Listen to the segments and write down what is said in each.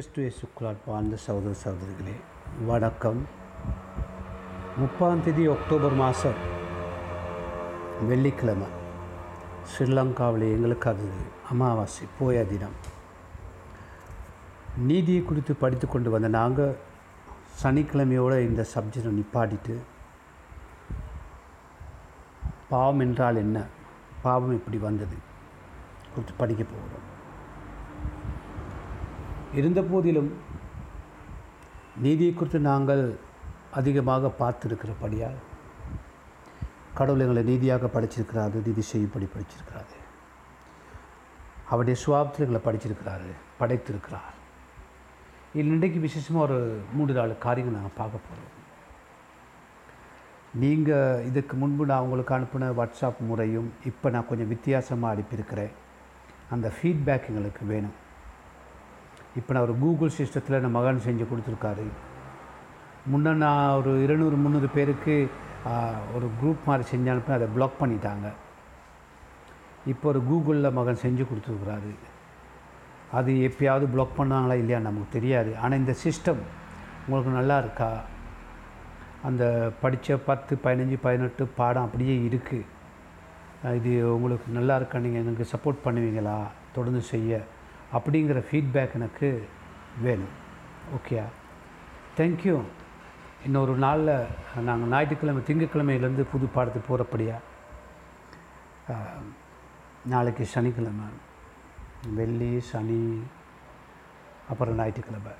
கிறிஸ்துவேசுக்குள்ளால் வாழ்ந்த சகோதர சகோதரிகளே, வணக்கம். 30 அக்டோபர் மாதம் வெள்ளிக்கிழமை ஸ்ரீலங்காவில் எங்களுக்கு அது அமாவாசை போயா தினம். நீதியை குறித்து படித்து கொண்டு வந்த நாங்கள் சனிக்கிழமையோடு இந்த சப்ஜெக்டை நிப்பாட்டிட்டு பாவம் என்றால் என்ன, பாவம் இப்படி வந்தது குறித்து படிக்க போகிறோம். இருந்த போதிலும் நீதியை குறித்து நாங்கள் அதிகமாக பார்த்துருக்கிறபடியால் கடவுள் எங்களை நீதியாக படைச்சிருக்கிறாரு, நீதி செய்யும்படி படிச்சிருக்கிறாரு, அவருடைய சுபாவத்தில் எங்களை படிச்சிருக்கிறாரு, படைத்திருக்கிறார். இன்றைக்கு விசேஷமாக ஒரு 3-4 காரியங்கள் நாங்கள் பார்க்க போகிறோம். நீங்கள் இதுக்கு முன்பு நான் உங்களுக்கு அனுப்பின வாட்ஸ்அப் முறையும் இப்போ நான் கொஞ்சம் வித்தியாசமாக அனுப்பியிருக்கிறேன். அந்த ஃபீட்பேக் எங்களுக்கு வேணும். இப்போ நான் ஒரு கூகுள் சிஸ்டத்தில் நான் மகன் செஞ்சு கொடுத்துருக்காரு. முன்னே நான் ஒரு 200-300 பேருக்கு ஒரு குரூப் மாதிரி செஞ்சு அனுப்பி அதை பிளாக் பண்ணிட்டாங்க. இப்போ ஒரு கூகுளில் மகன் செஞ்சு கொடுத்துருக்குறாரு. அது எப்பயாவது பிளாக் பண்ணாங்களா இல்லையா நமக்கு தெரியாது. ஆனால் இந்த சிஸ்டம் உங்களுக்கு நல்லா இருக்கா? அந்த படித்த 10, 15, 18 பாடம் அப்படியே இருக்குது. இது உங்களுக்கு நல்லா இருக்கா? நீங்கள் எனக்கு சப்போர்ட் பண்ணுவீங்களா தொடர்ந்து செய்ய? அப்படிங்கிற ஃபீட்பேக் எனக்கு வேணும். Okay, thank you. இன்னொரு நாளில் நாங்கள் ஞாயிற்றுக்கிழமை திங்கக்கிழமையிலேருந்து புது பாடத்துக்கு போகிறப்படியா, நாளைக்கு சனிக்கிழமை, வெள்ளி, சனி, அப்புறம் ஞாயிற்றுக்கிழமை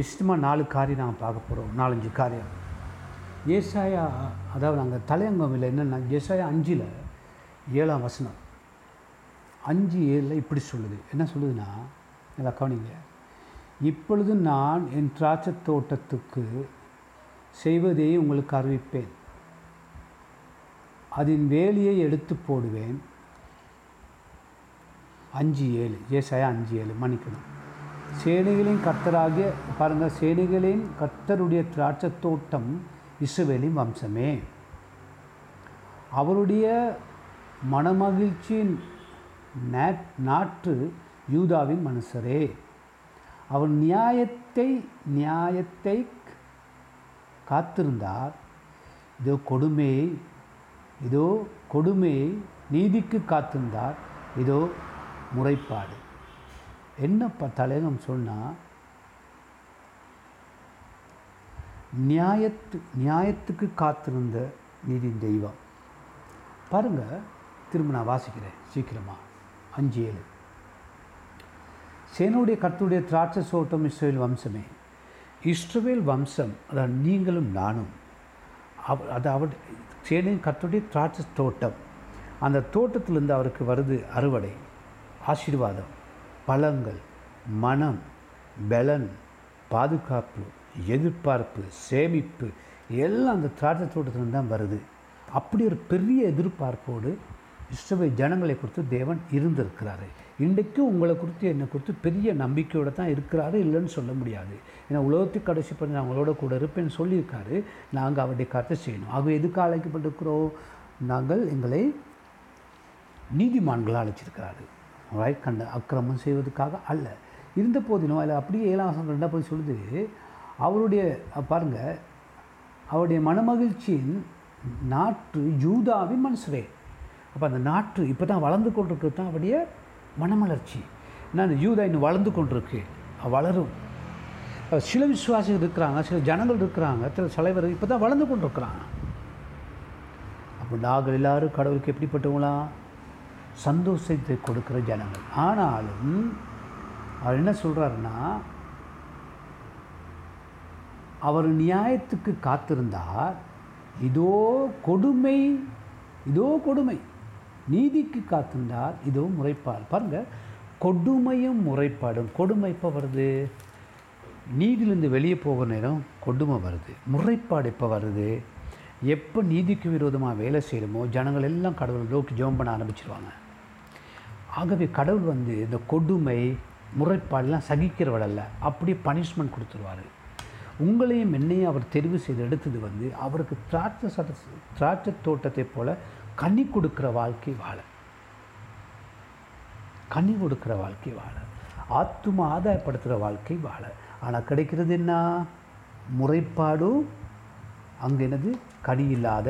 விசேஷமாக 4 காரியம் நாங்கள் பார்க்க போகிறோம், 4-5 காரியம். ஏசாயா, அதாவது நாங்கள் தலையங்கம் இல்லை என்னென்னா ஏசாயா 5:7 5:7 இப்படி சொல்லுது. என்ன சொல்லுதுன்னா, நல்லா கவனிங்க. இப்பொழுது நான் என் திராட்சை தோட்டத்துக்கு செய்வதே உங்களுக்கு அறிவிப்பேன், அதன் வேலியை எடுத்து போடுவேன். 5:7 ஏசாயா 5:7. மன்னிக்கணும். சேனைகளின் கர்த்தராகிய, பாருங்கள், சேனைகளின் கர்த்தருடைய திராட்சை தோட்டம் இஸ்ரவேலின் வம்சமே, அவருடைய மனமகிழ்ச்சியின் நாற்று யூதாவின் மனுஷரே, அவர் நியாயத்தை காத்திருந்தார். இதோ கொடுமையை நீதிக்கு காத்திருந்தார், இதோ முறைப்பாடு. என்னப்பா தலையங்கம் சொன்னால், நியாயத்துக்கு காத்திருந்த நீதியின் தெய்வம். பாருங்கள், திரும்ப நான் வாசிக்கிறேன் சீக்கிரமாக. 5:7 சேனுடைய கர்த்தருடைய திராட்சை தோட்டம் இஸ்ரவேல் வம்சமே, இஸ்ரவேல் வம்சம், அதாவது நீங்களும் நானும், அவர் சேனையின் கர்த்தருடைய திராட்சை தோட்டம். அந்த தோட்டத்திலிருந்து அவருக்கு வருது அறுவடை, ஆசீர்வாதம், பழங்கள், மனம், பலன், பாதுகாப்பு, எதிர்பார்ப்பு, சேமிப்பு எல்லாம் அந்த திராட்சை தோட்டத்திலிருந்து தான் வருது. அப்படி ஒரு பெரிய எதிர்பார்ப்போடு இஸ்ரவேல் ஜனங்களை குறித்து தேவன் இருந்திருக்கிறாரு. இன்றைக்கும் உங்களை குறித்து, என்னை குறித்து பெரிய நம்பிக்கையோடு தான் இருக்கிறாரு, இல்லைன்னு சொல்ல முடியாது. ஏன்னா உலகத்துக்கு கடைசி பண்ணி நான் அவங்களோட கூட இருப்பேன்னு சொல்லியிருக்காரு. நாங்கள் அவருடைய காற்றை செய்யணும். ஆகவே எதுக்கு அழைக்கப்பட்டிருக்கிறோம்? நாங்கள் எங்களை நீதிமான்களாக அழைச்சிருக்கிறாரு. கண்ட அக்கிரமம் செய்வதற்காக அல்ல. இருந்த போதிலும் அதில் அப்படியே 7 என்ன போய் சொல்லுது, அவருடைய, பாருங்கள், அவருடைய மனமகிழ்ச்சியின் நாற்று யூதாவின் மனுஷரே. அப்போ அந்த நாற்று இப்போ தான் வளர்ந்து கொண்டிருக்கிறது தான் அவருடைய மனமலர்ச்சி. ஏன்னா அந்த யூதா இன்னும் வளர்ந்து கொண்டிருக்கு, வளரும். சில விசுவாசிகள் இருக்கிறாங்க, சில ஜனங்கள் இருக்கிறாங்க, சில தலைவர் இப்போ தான் வளர்ந்து கொண்டிருக்கிறாங்க. அப்போ நாங்கள் எல்லோரும் கடவுளுக்கு எப்படிப்பட்டவங்களாம்? சந்தோஷத்தை கொடுக்குற ஜனங்கள். ஆனாலும் அவர் என்ன சொல்கிறாருன்னா, அவர் நியாயத்துக்கு காத்திருந்தார், இதோ கொடுமை நீதிக்கு காத்திருந்தார், இதோ முறைப்பாடு. பாருங்கள், கொடுமையும் முறைப்பாடும். கொடுமை இப்போ வருது, நீதியிலிருந்து வெளியே போகிற நேரம் கொடுமை வருது. முறைப்பாடு இப்போ வருது, எப்போ நீதிக்கு விரோதமாக வேலை செய்யணுமோ ஜனங்கள் எல்லாம் கடவுளை நோக்கி ஜெபம் பண்ண ஆரம்பிச்சிருவாங்க. ஆகவே கடவுள் இந்த கொடுமை முறைப்பாடெல்லாம் சகிக்கிறவடல்ல, அப்படியே பனிஷ்மெண்ட் கொடுத்துருவார். உங்களையும் என்னையும் அவர் தெரிவு செய்து எடுத்தது அவருக்கு திராட்சை தோட்டத்தை போல கனி கொடுக்கிற வாழ்க்கை வாழ. ஆத்தும ஆதாயப்படுத்துகிற வாழ்க்கை வாழ. ஆனால் கிடைக்கிறது என்ன? முறைப்பாடும் அங்கே என்னது கனி இல்லாத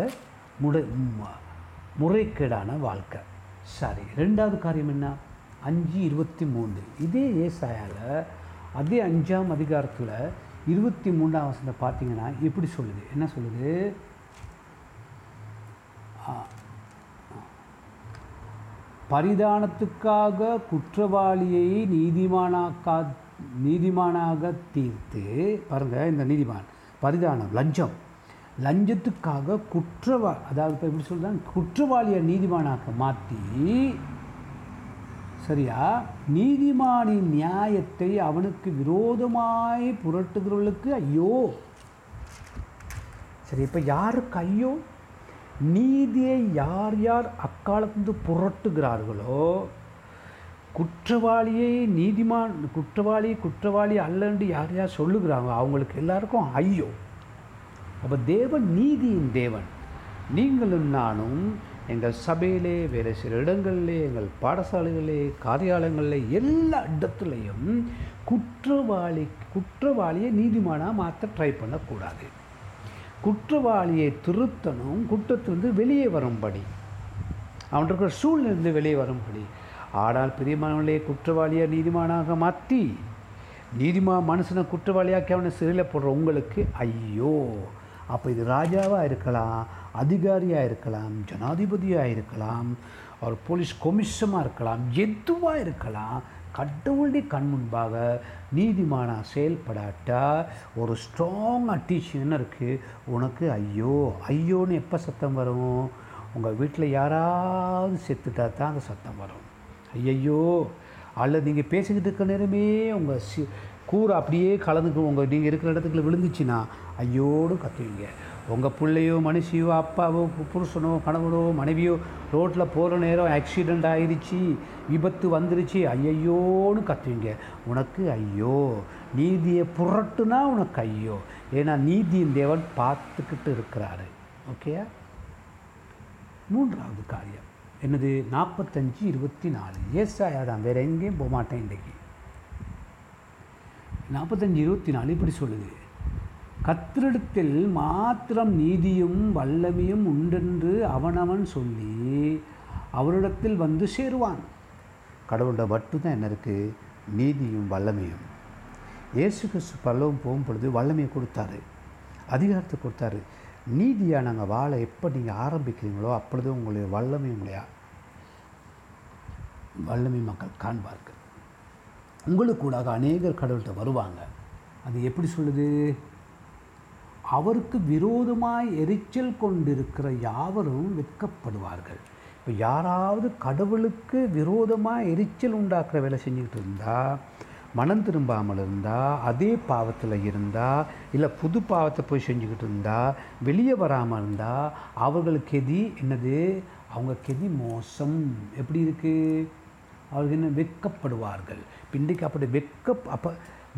முறைகேடான வாழ்க்கை. சரி, ரெண்டாவது காரியம் என்ன? 5:23 இதே ஏசாயாவில் அதே 5ஆம் அதிகாரத்தில் 23ஆம் வசனத்தை பார்த்தீங்கன்னா எப்படி சொல்லுது? என்ன சொல்லுது? பரிதானத்துக்காக குற்றவாளியை நீதிமானாக தீர்த்து பாருங்கள். இந்த நீதிமான் பரிதானம் லஞ்சத்துக்காக அதாவது இப்போ எப்படி சொல்லுதான், குற்றவாளியை நீதிமானாக மாற்றி, சரியா, நீதிமானின் நியாயத்தை அவனுக்கு விரோதமாய் புரட்டுகிறவர்களுக்கு ஐயோ. சரி, இப்போ யாருக்கு ஐயோ? நீதியை யார் யார் அக்காலத்திலிருந்து புரட்டுகிறார்களோ, குற்றவாளியை குற்றவாளி அல்லன்று யார் யார் சொல்லுகிறாங்க அவங்களுக்கு எல்லாருக்கும் ஐயோ. அப்போ தேவன் நீதியின் தேவன். நீங்களும் நானும் எங்கள் சபையிலே, வேறு சில இடங்களிலே, எங்கள் பாடசாலைகளிலே, காரியாலயங்களில், எல்லா இடத்துலையும் குற்றவாளியை நீதிமானாக மாற்ற ட்ரை பண்ணக்கூடாது. குற்றவாளியை திருத்தணும், குற்றத்திலிருந்து வெளியே வரும்படி, அவனுக்கு சூழ்நிலிருந்து வெளியே வரும்படி. ஆனால் பிரியமானவர்களே, குற்றவாளியை நீதிமானாக மாற்றி மனுஷனை குற்றவாளியாக்கி அவனை சிறையில் போடுற உங்களுக்கு ஐயோ. அப்போ இது ராஜாவாக இருக்கலாம், அதிகாரியாக இருக்கலாம், ஜனாதிபதியாக இருக்கலாம், ஒரு போலீஸ் கொமிஷமாக இருக்கலாம், எதுவாக இருக்கலாம். கடவுளுடைய கண் முன்பாக நீதிமானாக செயல்படாட்டா ஒரு ஸ்ட்ராங்காக டீச்சிங்னு இருக்குது உனக்கு ஐயோ. ஐயோன்னு எப்போ சத்தம் வரும்? உங்கள் வீட்டில் யாராவது செத்துட்டா தான் அந்த சத்தம் வரும், ஐயோ. அல்லது நீங்கள் பேசிக்கிட்டு இருக்கிற நேரமே உங்கள் கூரை அப்படியே கலந்துக்கும், உங்கள் நீங்கள் இருக்கிற இடத்துக்குள்ள விழுந்துச்சுன்னா ஐயோடு கத்துவீங்க. உங்கள் பிள்ளையோ, மனுஷியோ, அப்பாவோ, புருஷனோ, கணவனோ, மனைவியோ ரோட்டில் போகிற நேரம் ஆக்சிடெண்ட் ஆகிடுச்சி, விபத்து வந்துருச்சு, ஐயோன்னு கத்துவீங்க. உனக்கு ஐயோ. நீதியை புரட்டுனா உனக்கு ஐயோ. ஏன்னா நீதியின் தேவன் பார்த்துக்கிட்டு இருக்கிறாரு. ஓகேயா? மூன்றாவது காரியம் என்னது? 45:24 ஏசாயா தான், வேறு எங்கேயும் போக மாட்டேன் இன்றைக்கு. 45:24 இப்படி சொல்லுது, கர்த்தரிடத்தில் மாத்திரம் நீதியும் வல்லமையும் உண்டென்று அவனவன் சொல்லி அவரிடத்தில் வந்து சேருவான். கடவுளோட மட்டும்தான் என்ன இருக்குது? நீதியும் வல்லமையும். இயேசு கிறிஸ்து பரலோகம் போகும் பொழுது வல்லமையை கொடுத்தாரு, அதிகாரத்தை கொடுத்தாரு. நீதியாக நாங்கள் வாழ எப்போ நீங்கள் ஆரம்பிக்கிறீங்களோ அப்பொழுது உங்களுடைய வல்லமை மக்கள் காண்பார்கள். உங்களுக்கு கூடாக அநேகர் கடவுள்கிட்ட வருவாங்க. அது எப்படி சொல்லுது? அவருக்கு விரோதமாய் எரிச்சல் கொண்டிருக்கிற யாவரும் விற்கப்படுவார்கள். இப்போ யாராவது கடவுளுக்கு விரோதமாக எரிச்சல் உண்டாக்குற வேலை செஞ்சுக்கிட்டு இருந்தால், மனம் திரும்பாமல் இருந்தால், அதே பாவத்தில் இருந்தால், இல்லை புது பாவத்தை போய் செஞ்சுக்கிட்டு இருந்தால், வெளியே வராமல் இருந்தால் அவர்களுக்கு கெதி என்னது? அவங்க கெதி மோசம். எப்படி இருக்குது? அவர்கள் என்ன? வெட்கப்படுவார்கள். இன்றைக்கு அப்படி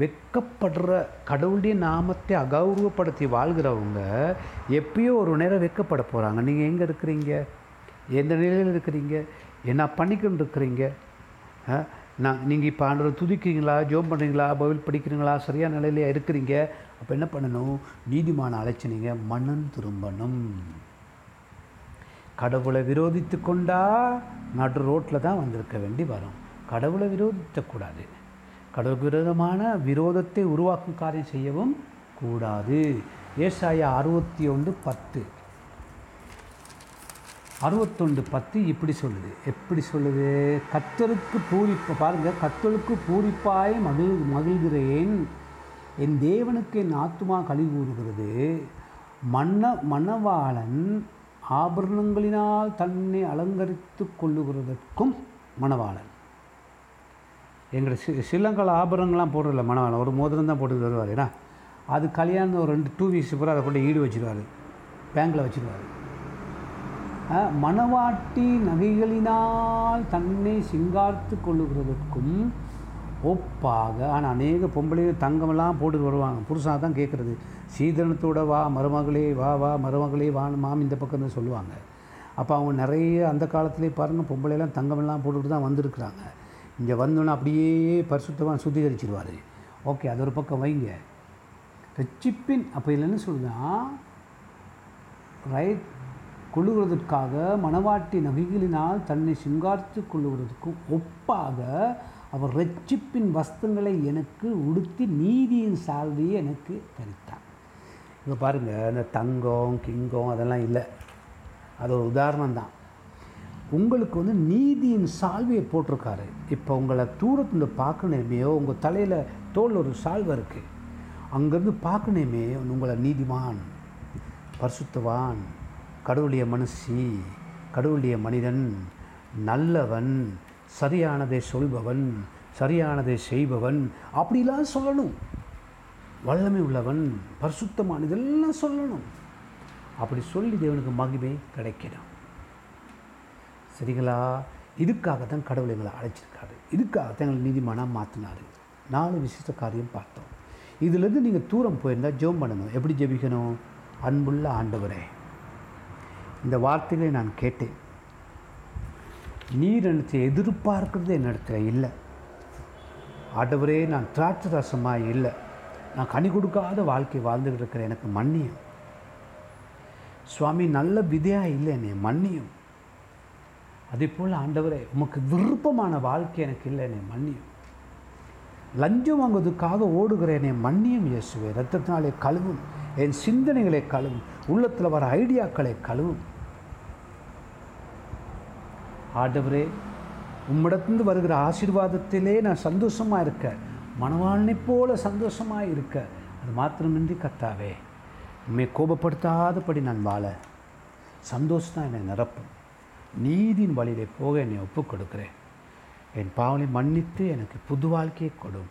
வெட்கப்படுற கடவுளுடைய நாமத்தை அகௌரவப்படுத்தி வாழ்கிறவங்க எப்பயோ ஒரு நேரம் வெட்கப்பட போகிறாங்க. நீங்கள் எங்கே இருக்கிறீங்க? எந்த நிலையில் இருக்கிறீங்க? என்ன பண்ணிக்கிட்டு இருக்கிறீங்க? நீங்கள் இப்போ ஆண்டவரை துதிக்கிறீங்களா? ஜோம் பண்ணுறீங்களா? பைபிள் படிக்கிறீங்களா? சரியான நிலையில இருக்கிறீங்க? அப்போ என்ன பண்ணணும்? நீதிமான அழைச்சினீங்க, மனம் திரும்பணும். கடவுளை விரோதித்து கொண்டா நடு ரோட்டில் தான் வந்திருக்க வேண்டி வரும். கடவுளை விரோதிக்கக்கூடாது. கடவுளுக்கு விரோதமான விரோதத்தை உருவாக்கும் காரியம் செய்யவும் கூடாது. ஏசாயா 61:10 61:10 இப்படி சொல்லுது. எப்படி சொல்லுது? கர்த்தருக்கு பூரிப்பு பாருங்கள். கர்த்தருக்கு பூரிப்பாய் மகிழ்கிறேன், என் தேவனுக்கு என் ஆத்துமா களி கூறுகிறது. மணவாளன் ஆபரணங்களினால் தன்னை அலங்கரித்து கொள்ளுகிறதற்கும் மணவாளன் எங்களை சிலங்கால ஆபரணங்கள்லாம் போடுறதில்ல. மணவாளன் ஒரு மோதிரம் தான் போட்டுக்கிட்டு வருவார். ஏன்னா அது கல்யாணம் ஒரு 2 வீக்ஸ் பிறகு அதை கொண்டு ஈடு வச்சுருவார், பேங்கில் வச்சுருவார். மணவாட்டி நகைகளினால் தன்னை சிங்கார்த்து கொள்ளுகிறதற்கும் ஒப்பாக. ஆனால் அநேக பொம்பளையும் தங்கமெல்லாம் போட்டுட்டு வருவாங்க. புருஷனாக தான் கேட்குறது, சீதனத்தோட வா மருமகளே, வா வா மருமகளே வான்னு மாமி இந்த பக்கம் தான் சொல்லுவாங்க. அப்போ அவங்க நிறைய அந்த காலத்துலேயே பாருங்கள் பொம்பளைலாம் தங்கமெல்லாம் போட்டுக்கிட்டு தான் வந்திருக்கிறாங்க. இங்கே வந்தோன்னா அப்படியே பரிசுத்தமாக சுத்திகரிச்சிடுவார். ஓகே, அது ஒரு பக்கம் வைங்க. ரட்சிப்பின் அப்போ இதில் என்ன சொல்லுதுன்னா, கொள்ளுகிறதுக்காக மணவாட்டி நகைகளினால் தன்னை சிங்கார்த்து கொள்ளுகிறதுக்கும் ஒப்பாக அவர் ரட்சிப்பின் வஸ்திரங்களை எனக்கு உடுத்தி நீதியின் சால்வையை எனக்கு தரித்தார். இப்போ பாருங்கள், இந்த தங்கம் கிங்கம் அதெல்லாம் இல்லை, அது ஒரு உதாரணம்தான். உங்களுக்கு வந்து நீதியின் சால்வையை போட்டிருக்காரு. இப்போ உங்களை தூரத்தில் பார்க்கணுமேயோ, உங்கள் தலையில் தோல் ஒரு சால்வை இருக்குது, அங்கேருந்து பார்க்கணுமே உங்களை நீதிமான், பரிசுத்தவான், கடவுளுடைய மனுஷி, கடவுளுடைய மனிதன், நல்லவன், சரியானதை சொல்பவன், சரியானதை செய்பவன் அப்படிலாம் சொல்லணும். வல்லமை உள்ளவன், பரிசுத்தமான இதெல்லாம் சொல்லணும். அப்படி சொல்லி தேவனுக்கு மகிமை கிடைக்கணும். சரிங்களா? இதுக்காகத்தான் கடவுளை எங்களை அழைச்சிருக்காரு, இதுக்காகத்தான் எங்களை நீதிமானாக மாற்றினார். 4 விசிஷ்ட காரியம் பார்த்தோம். இதிலேருந்து நீங்கள் தூரம் போயிருந்தால் ஜெபம் பண்ணணும். எப்படி ஜெபிக்கணும்? அன்புள்ள ஆண்டவரே, இந்த வார்த்தைகளை நான் கேட்டேன். நீர் எனக்கு எதிர்பார்க்கிறது என்னிடத்துல இல்லை ஆண்டவரே. நான் திராட்சரசமாக இல்லை, நான் கனி கொடுக்காத வாழ்க்கை வாழ்ந்துகிட்டு இருக்கிற எனக்கு மன்னியும் சுவாமி. நல்ல விதையாக இல்லை, என்னை மன்னியும். அதே போல் ஆண்டவரே, உமக்கு விருப்பமான வாழ்க்கை எனக்கு இல்லை, என்னை மன்னியும். லஞ்சம் வாங்குவதுக்காக ஓடுகிற என்னை மன்னியும் இயேசுவே. ரத்தத்தினாலே கழுவும், என் சிந்தனைகளை கழுவும், உள்ளத்தில் வர ஐடியாக்களை கழுவும் ஆண்டவரே. உம்மிடத்திலிருந்து வருகிற ஆசீர்வாதத்திலே நான் சந்தோஷமாக இருக்க, மனவாளனை போல சந்தோஷமாக இருக்க, அது மாத்திரமின்றி கர்த்தாவே, உண்மை கோபப்படுத்தாதபடி நான் வாழ, சந்தோஷம் என்னை நிரப்பும். நீதியின் வழியிலே போக என்னை ஒப்புக் கொடுக்கிறேன். என் பாவனை மன்னித்து எனக்கு புது வாழ்க்கையை கொடும்.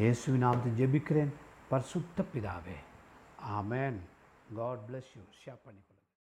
இயேசுவின் நாமத்தில் ஜெபிக்கிறேன் பரிசுத்த பிதாவே, ஆமென். God bless you. ஷேர் பண்ணி